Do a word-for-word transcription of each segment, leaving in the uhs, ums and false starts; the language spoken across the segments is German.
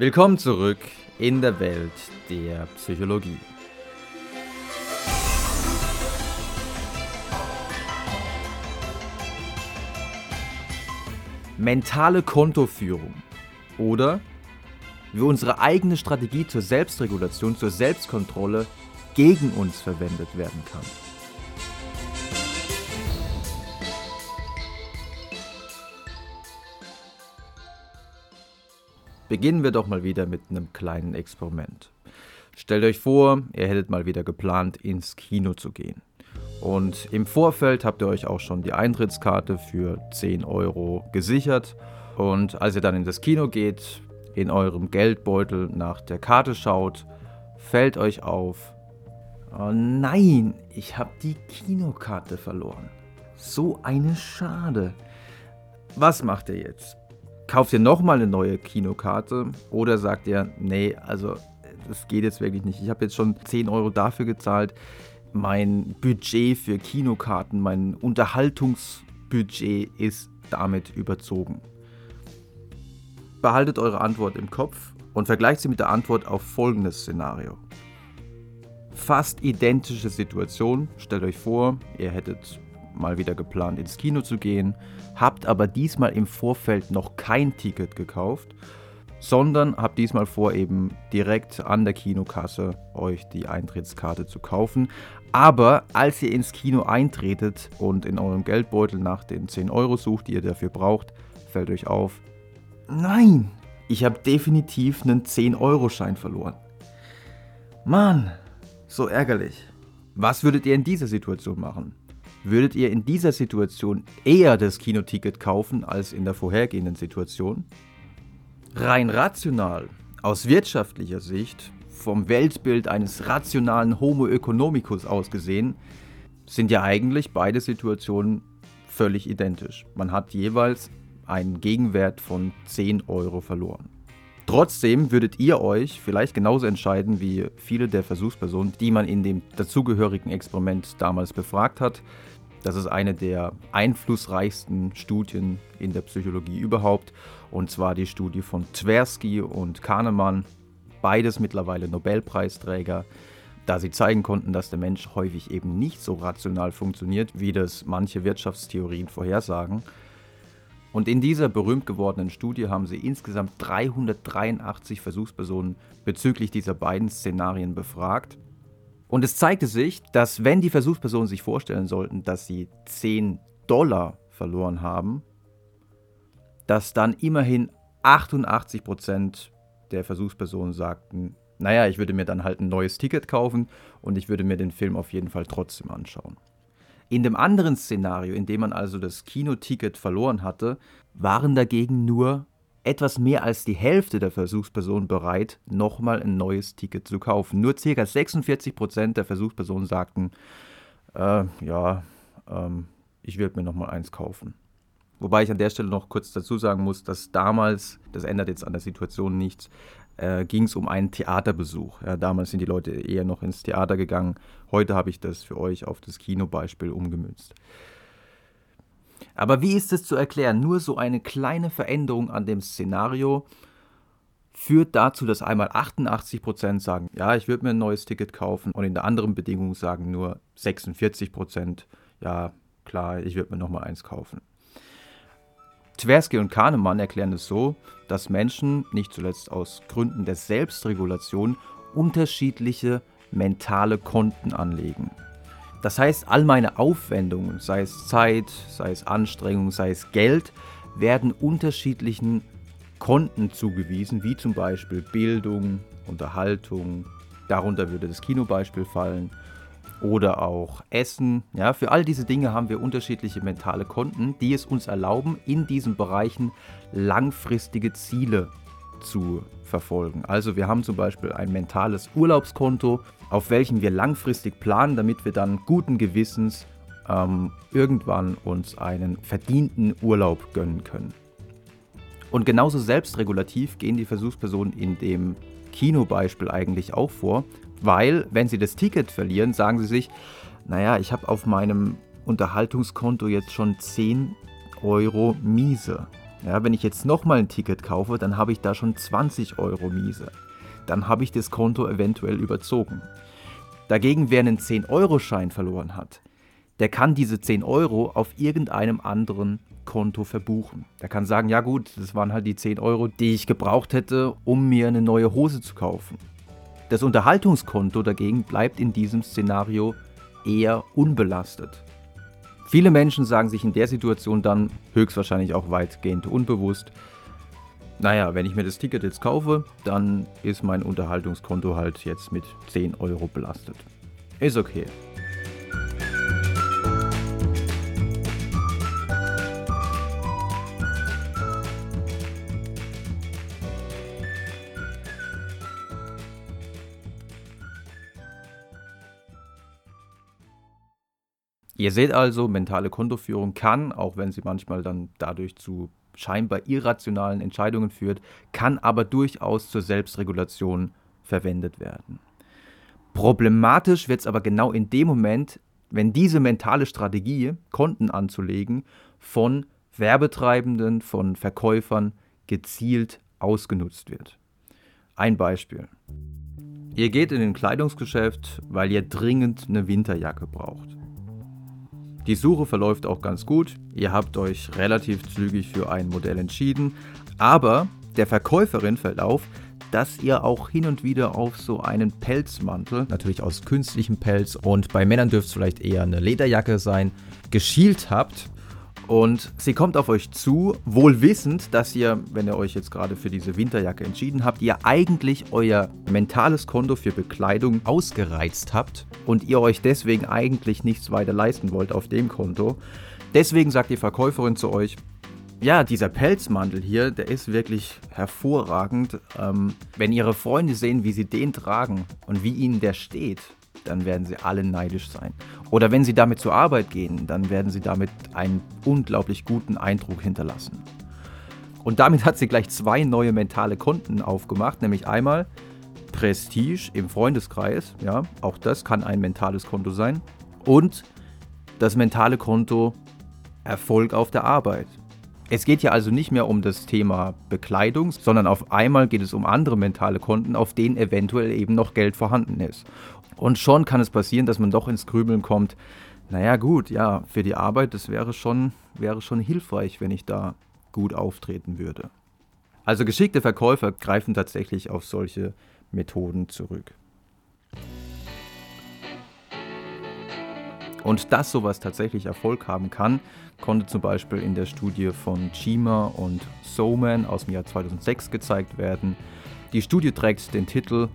Willkommen zurück in der Welt der Psychologie. Mentale Kontoführung oder wie unsere eigene Strategie zur Selbstregulation, zur Selbstkontrolle gegen uns verwendet werden kann. Beginnen wir doch mal wieder mit einem kleinen Experiment. Stellt euch vor, ihr hättet mal wieder geplant, ins Kino zu gehen. Und im Vorfeld habt ihr euch auch schon die Eintrittskarte für zehn Euro gesichert. Und als ihr dann in das Kino geht, in eurem Geldbeutel nach der Karte schaut, fällt euch auf: Oh nein, ich habe die Kinokarte verloren. So eine Schade. Was macht ihr jetzt? Kauft ihr nochmal eine neue Kinokarte oder sagt ihr, nee, also das geht jetzt wirklich nicht. Ich habe jetzt schon zehn Euro dafür gezahlt. Mein Budget für Kinokarten, mein Unterhaltungsbudget ist damit überzogen. Behaltet eure Antwort im Kopf und vergleicht sie mit der Antwort auf folgendes Szenario. Fast identische Situation. Stellt euch vor, ihr hättet mal wieder geplant, ins Kino zu gehen, habt aber diesmal im Vorfeld noch kein Ticket gekauft, sondern habt diesmal vor, eben direkt an der Kinokasse euch die Eintrittskarte zu kaufen. Aber als ihr ins Kino eintretet und in eurem Geldbeutel nach den zehn Euro sucht, die ihr dafür braucht, fällt euch auf: Nein, ich habe definitiv einen zehn Euro Schein verloren. Mann, so ärgerlich. Was würdet ihr in dieser Situation machen? Würdet ihr in dieser Situation eher das Kinoticket kaufen als in der vorhergehenden Situation? Rein rational, aus wirtschaftlicher Sicht, vom Weltbild eines rationalen Homo economicus aus gesehen, sind ja eigentlich beide Situationen völlig identisch. Man hat jeweils einen Gegenwert von zehn Euro verloren. Trotzdem würdet ihr euch vielleicht genauso entscheiden wie viele der Versuchspersonen, die man in dem dazugehörigen Experiment damals befragt hat. Das ist eine der einflussreichsten Studien in der Psychologie überhaupt, und zwar die Studie von Tversky und Kahneman, beides mittlerweile Nobelpreisträger, da sie zeigen konnten, dass der Mensch häufig eben nicht so rational funktioniert, wie das manche Wirtschaftstheorien vorhersagen. Und in dieser berühmt gewordenen Studie haben sie insgesamt dreihundertdreiundachtzig Versuchspersonen bezüglich dieser beiden Szenarien befragt. Und es zeigte sich, dass wenn die Versuchspersonen sich vorstellen sollten, dass sie zehn Dollar verloren haben, dass dann immerhin achtundachtzig Prozent der Versuchspersonen sagten, naja, ich würde mir dann halt ein neues Ticket kaufen und ich würde mir den Film auf jeden Fall trotzdem anschauen. In dem anderen Szenario, in dem man also das Kinoticket verloren hatte, waren dagegen nur etwas mehr als die Hälfte der Versuchspersonen bereit, nochmal ein neues Ticket zu kaufen. Nur ca. sechsundvierzig Prozent der Versuchspersonen sagten, äh, ja, ähm, ich würde mir nochmal eins kaufen. Wobei ich an der Stelle noch kurz dazu sagen muss, dass damals, das ändert jetzt an der Situation nichts, äh, ging es um einen Theaterbesuch. Ja, damals sind die Leute eher noch ins Theater gegangen. Heute habe ich das für euch auf das Kinobeispiel umgemünzt. Aber wie ist es zu erklären? Nur so eine kleine Veränderung an dem Szenario führt dazu, dass einmal achtundachtzig Prozent sagen, ja, ich würde mir ein neues Ticket kaufen, und in der anderen Bedingung sagen nur sechsundvierzig Prozent, ja, klar, ich würde mir nochmal eins kaufen. Tversky und Kahneman erklären es so, dass Menschen, nicht zuletzt aus Gründen der Selbstregulation, unterschiedliche mentale Konten anlegen. Das heißt, all meine Aufwendungen, sei es Zeit, sei es Anstrengung, sei es Geld, werden unterschiedlichen Konten zugewiesen, wie zum Beispiel Bildung, Unterhaltung, darunter würde das Kinobeispiel fallen, oder auch Essen. Ja, für all diese Dinge haben wir unterschiedliche mentale Konten, die es uns erlauben, in diesen Bereichen langfristige Ziele zu verfolgen. Also wir haben zum Beispiel ein mentales Urlaubskonto, auf welchem wir langfristig planen, damit wir dann guten Gewissens ähm, irgendwann uns einen verdienten Urlaub gönnen können. Und genauso selbstregulativ gehen die Versuchspersonen in dem Kinobeispiel eigentlich auch vor, weil, wenn sie das Ticket verlieren, sagen sie sich, naja, ich habe auf meinem Unterhaltungskonto jetzt schon zehn Euro miese. Ja, wenn ich jetzt nochmal ein Ticket kaufe, dann habe ich da schon zwanzig Euro miese. Dann habe ich das Konto eventuell überzogen. Dagegen, wer einen zehn Euro Schein verloren hat, der kann diese zehn Euro auf irgendeinem anderen Konto verbuchen. Der kann sagen, ja gut, das waren halt die zehn Euro, die ich gebraucht hätte, um mir eine neue Hose zu kaufen. Das Unterhaltungskonto dagegen bleibt in diesem Szenario eher unbelastet. Viele Menschen sagen sich in der Situation dann, höchstwahrscheinlich auch weitgehend unbewusst, naja, wenn ich mir das Ticket jetzt kaufe, dann ist mein Unterhaltungskonto halt jetzt mit zehn Euro belastet. Ist okay. Ihr seht also, mentale Kontoführung kann, auch wenn sie manchmal dann dadurch zu scheinbar irrationalen Entscheidungen führt, kann aber durchaus zur Selbstregulation verwendet werden. Problematisch wird es aber genau in dem Moment, wenn diese mentale Strategie, Konten anzulegen, von Werbetreibenden, von Verkäufern gezielt ausgenutzt wird. Ein Beispiel. Ihr geht in ein Kleidungsgeschäft, weil ihr dringend eine Winterjacke braucht. Die Suche verläuft auch ganz gut, ihr habt euch relativ zügig für ein Modell entschieden, aber der Verkäuferin fällt auf, dass ihr auch hin und wieder auf so einen Pelzmantel, natürlich aus künstlichem Pelz und bei Männern dürfte es vielleicht eher eine Lederjacke sein, geschielt habt und sie kommt auf euch zu, wohl wissend, dass ihr, wenn ihr euch jetzt gerade für diese Winterjacke entschieden habt, ihr eigentlich euer mentales Konto für Bekleidung ausgereizt habt. Und ihr euch deswegen eigentlich nichts weiter leisten wollt auf dem Konto. Deswegen sagt die Verkäuferin zu euch, ja, dieser Pelzmantel hier, der ist wirklich hervorragend. Ähm, wenn ihre Freunde sehen, wie sie den tragen und wie ihnen der steht, dann werden sie alle neidisch sein. Oder wenn sie damit zur Arbeit gehen, dann werden sie damit einen unglaublich guten Eindruck hinterlassen. Und damit hat sie gleich zwei neue mentale Konten aufgemacht, nämlich einmal Prestige im Freundeskreis, ja, auch das kann ein mentales Konto sein. Und das mentale Konto Erfolg auf der Arbeit. Es geht hier also nicht mehr um das Thema Bekleidung, sondern auf einmal geht es um andere mentale Konten, auf denen eventuell eben noch Geld vorhanden ist. Und schon kann es passieren, dass man doch ins Grübeln kommt, naja gut, ja, für die Arbeit, das wäre schon, wäre schon hilfreich, wenn ich da gut auftreten würde. Also geschickte Verkäufer greifen tatsächlich auf solche Methoden zurück. Und dass sowas tatsächlich Erfolg haben kann, konnte zum Beispiel in der Studie von Chima und Soman aus dem Jahr zweitausendsechs gezeigt werden. Die Studie trägt den Titel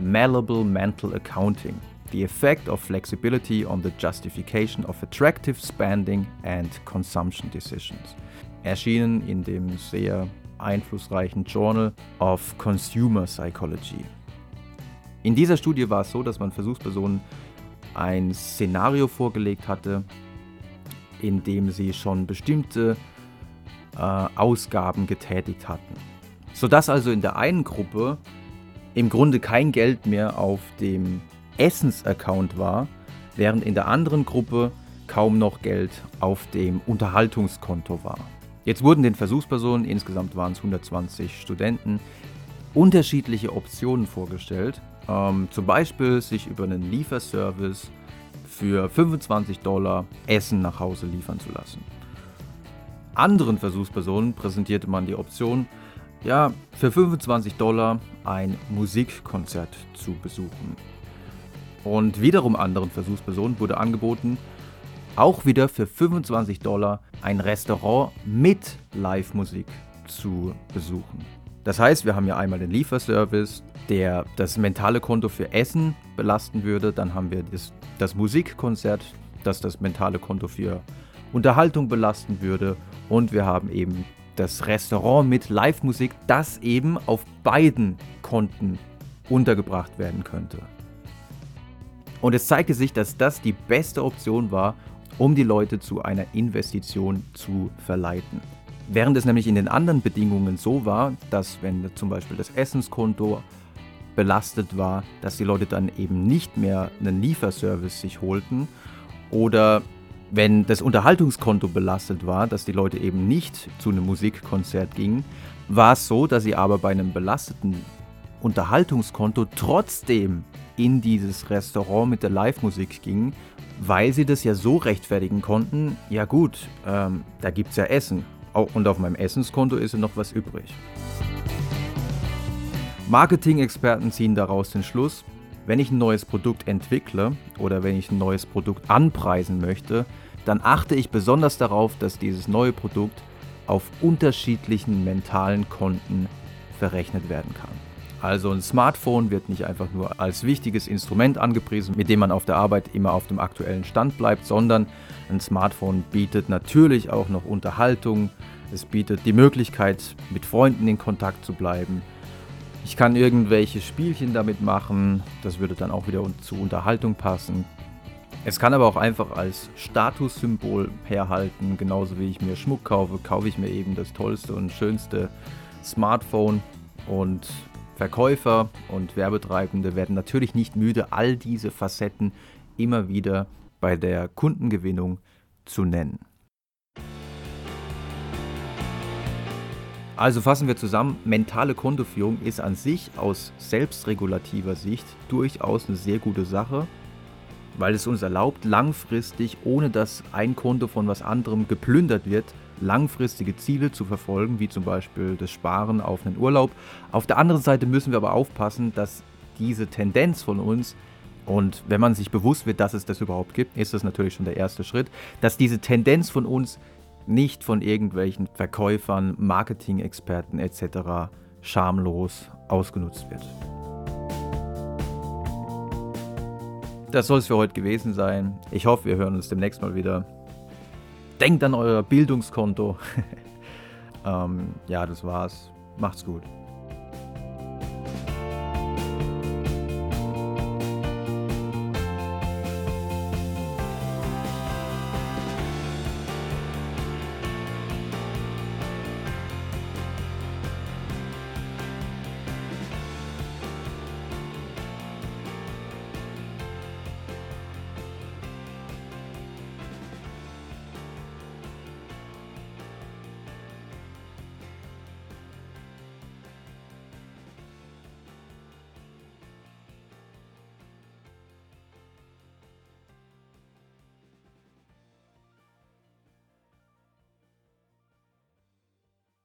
Malleable Mental Accounting: The Effect of Flexibility on the Justification of Attractive Spending and Consumption Decisions. Erschienen in dem sehr einflussreichen Journal of Consumer Psychology. In dieser Studie war es so, dass man Versuchspersonen ein Szenario vorgelegt hatte, in dem sie schon bestimmte äh, Ausgaben getätigt hatten. Sodass also in der einen Gruppe im Grunde kein Geld mehr auf dem Essens-Account war, während in der anderen Gruppe kaum noch Geld auf dem Unterhaltungskonto war. Jetzt wurden den Versuchspersonen, insgesamt waren es hundertzwanzig Studenten, unterschiedliche Optionen vorgestellt. Ähm, zum Beispiel sich über einen Lieferservice für fünfundzwanzig Dollar Essen nach Hause liefern zu lassen. Anderen Versuchspersonen präsentierte man die Option, ja, für fünfundzwanzig Dollar ein Musikkonzert zu besuchen. Und wiederum anderen Versuchspersonen wurde angeboten, auch wieder für fünfundzwanzig Dollar ein Restaurant mit Live-Musik zu besuchen. Das heißt, wir haben ja einmal den Lieferservice, der das mentale Konto für Essen belasten würde. Dann haben wir das, das Musikkonzert, das das mentale Konto für Unterhaltung belasten würde. Und wir haben eben das Restaurant mit Live-Musik, das eben auf beiden Konten untergebracht werden könnte. Und es zeigte sich, dass das die beste Option war, um die Leute zu einer Investition zu verleiten. Während es nämlich in den anderen Bedingungen so war, dass wenn zum Beispiel das Essenskonto belastet war, dass die Leute dann eben nicht mehr einen Lieferservice sich holten oder wenn das Unterhaltungskonto belastet war, dass die Leute eben nicht zu einem Musikkonzert gingen, war es so, dass sie aber bei einem belasteten Unterhaltungskonto trotzdem in dieses Restaurant mit der Live-Musik gingen, weil sie das ja so rechtfertigen konnten, ja gut, ähm, da gibt's ja Essen. Und auf meinem Essenskonto ist ja noch was übrig. Marketing-Experten ziehen daraus den Schluss, wenn ich ein neues Produkt entwickle oder wenn ich ein neues Produkt anpreisen möchte, dann achte ich besonders darauf, dass dieses neue Produkt auf unterschiedlichen mentalen Konten verrechnet werden kann. Also ein Smartphone wird nicht einfach nur als wichtiges Instrument angepriesen, mit dem man auf der Arbeit immer auf dem aktuellen Stand bleibt, sondern ein Smartphone bietet natürlich auch noch Unterhaltung. Es bietet die Möglichkeit, mit Freunden in Kontakt zu bleiben. Ich kann irgendwelche Spielchen damit machen, das würde dann auch wieder zu Unterhaltung passen. Es kann aber auch einfach als Statussymbol herhalten, genauso wie ich mir Schmuck kaufe, kaufe ich mir eben das tollste und schönste Smartphone und Verkäufer und Werbetreibende werden natürlich nicht müde, all diese Facetten immer wieder bei der Kundengewinnung zu nennen. Also fassen wir zusammen, mentale Kontoführung ist an sich aus selbstregulativer Sicht durchaus eine sehr gute Sache, weil es uns erlaubt, langfristig, ohne dass ein Konto von was anderem geplündert wird, langfristige Ziele zu verfolgen, wie zum Beispiel das Sparen auf einen Urlaub. Auf der anderen Seite müssen wir aber aufpassen, dass diese Tendenz von uns, und wenn man sich bewusst wird, dass es das überhaupt gibt, ist das natürlich schon der erste Schritt, dass diese Tendenz von uns nicht von irgendwelchen Verkäufern, Marketing-Experten et cetera schamlos ausgenutzt wird. Das soll es für heute gewesen sein. Ich hoffe, wir hören uns demnächst mal wieder. Denkt an euer Bildungskonto. ähm, ja, das war's. Macht's gut.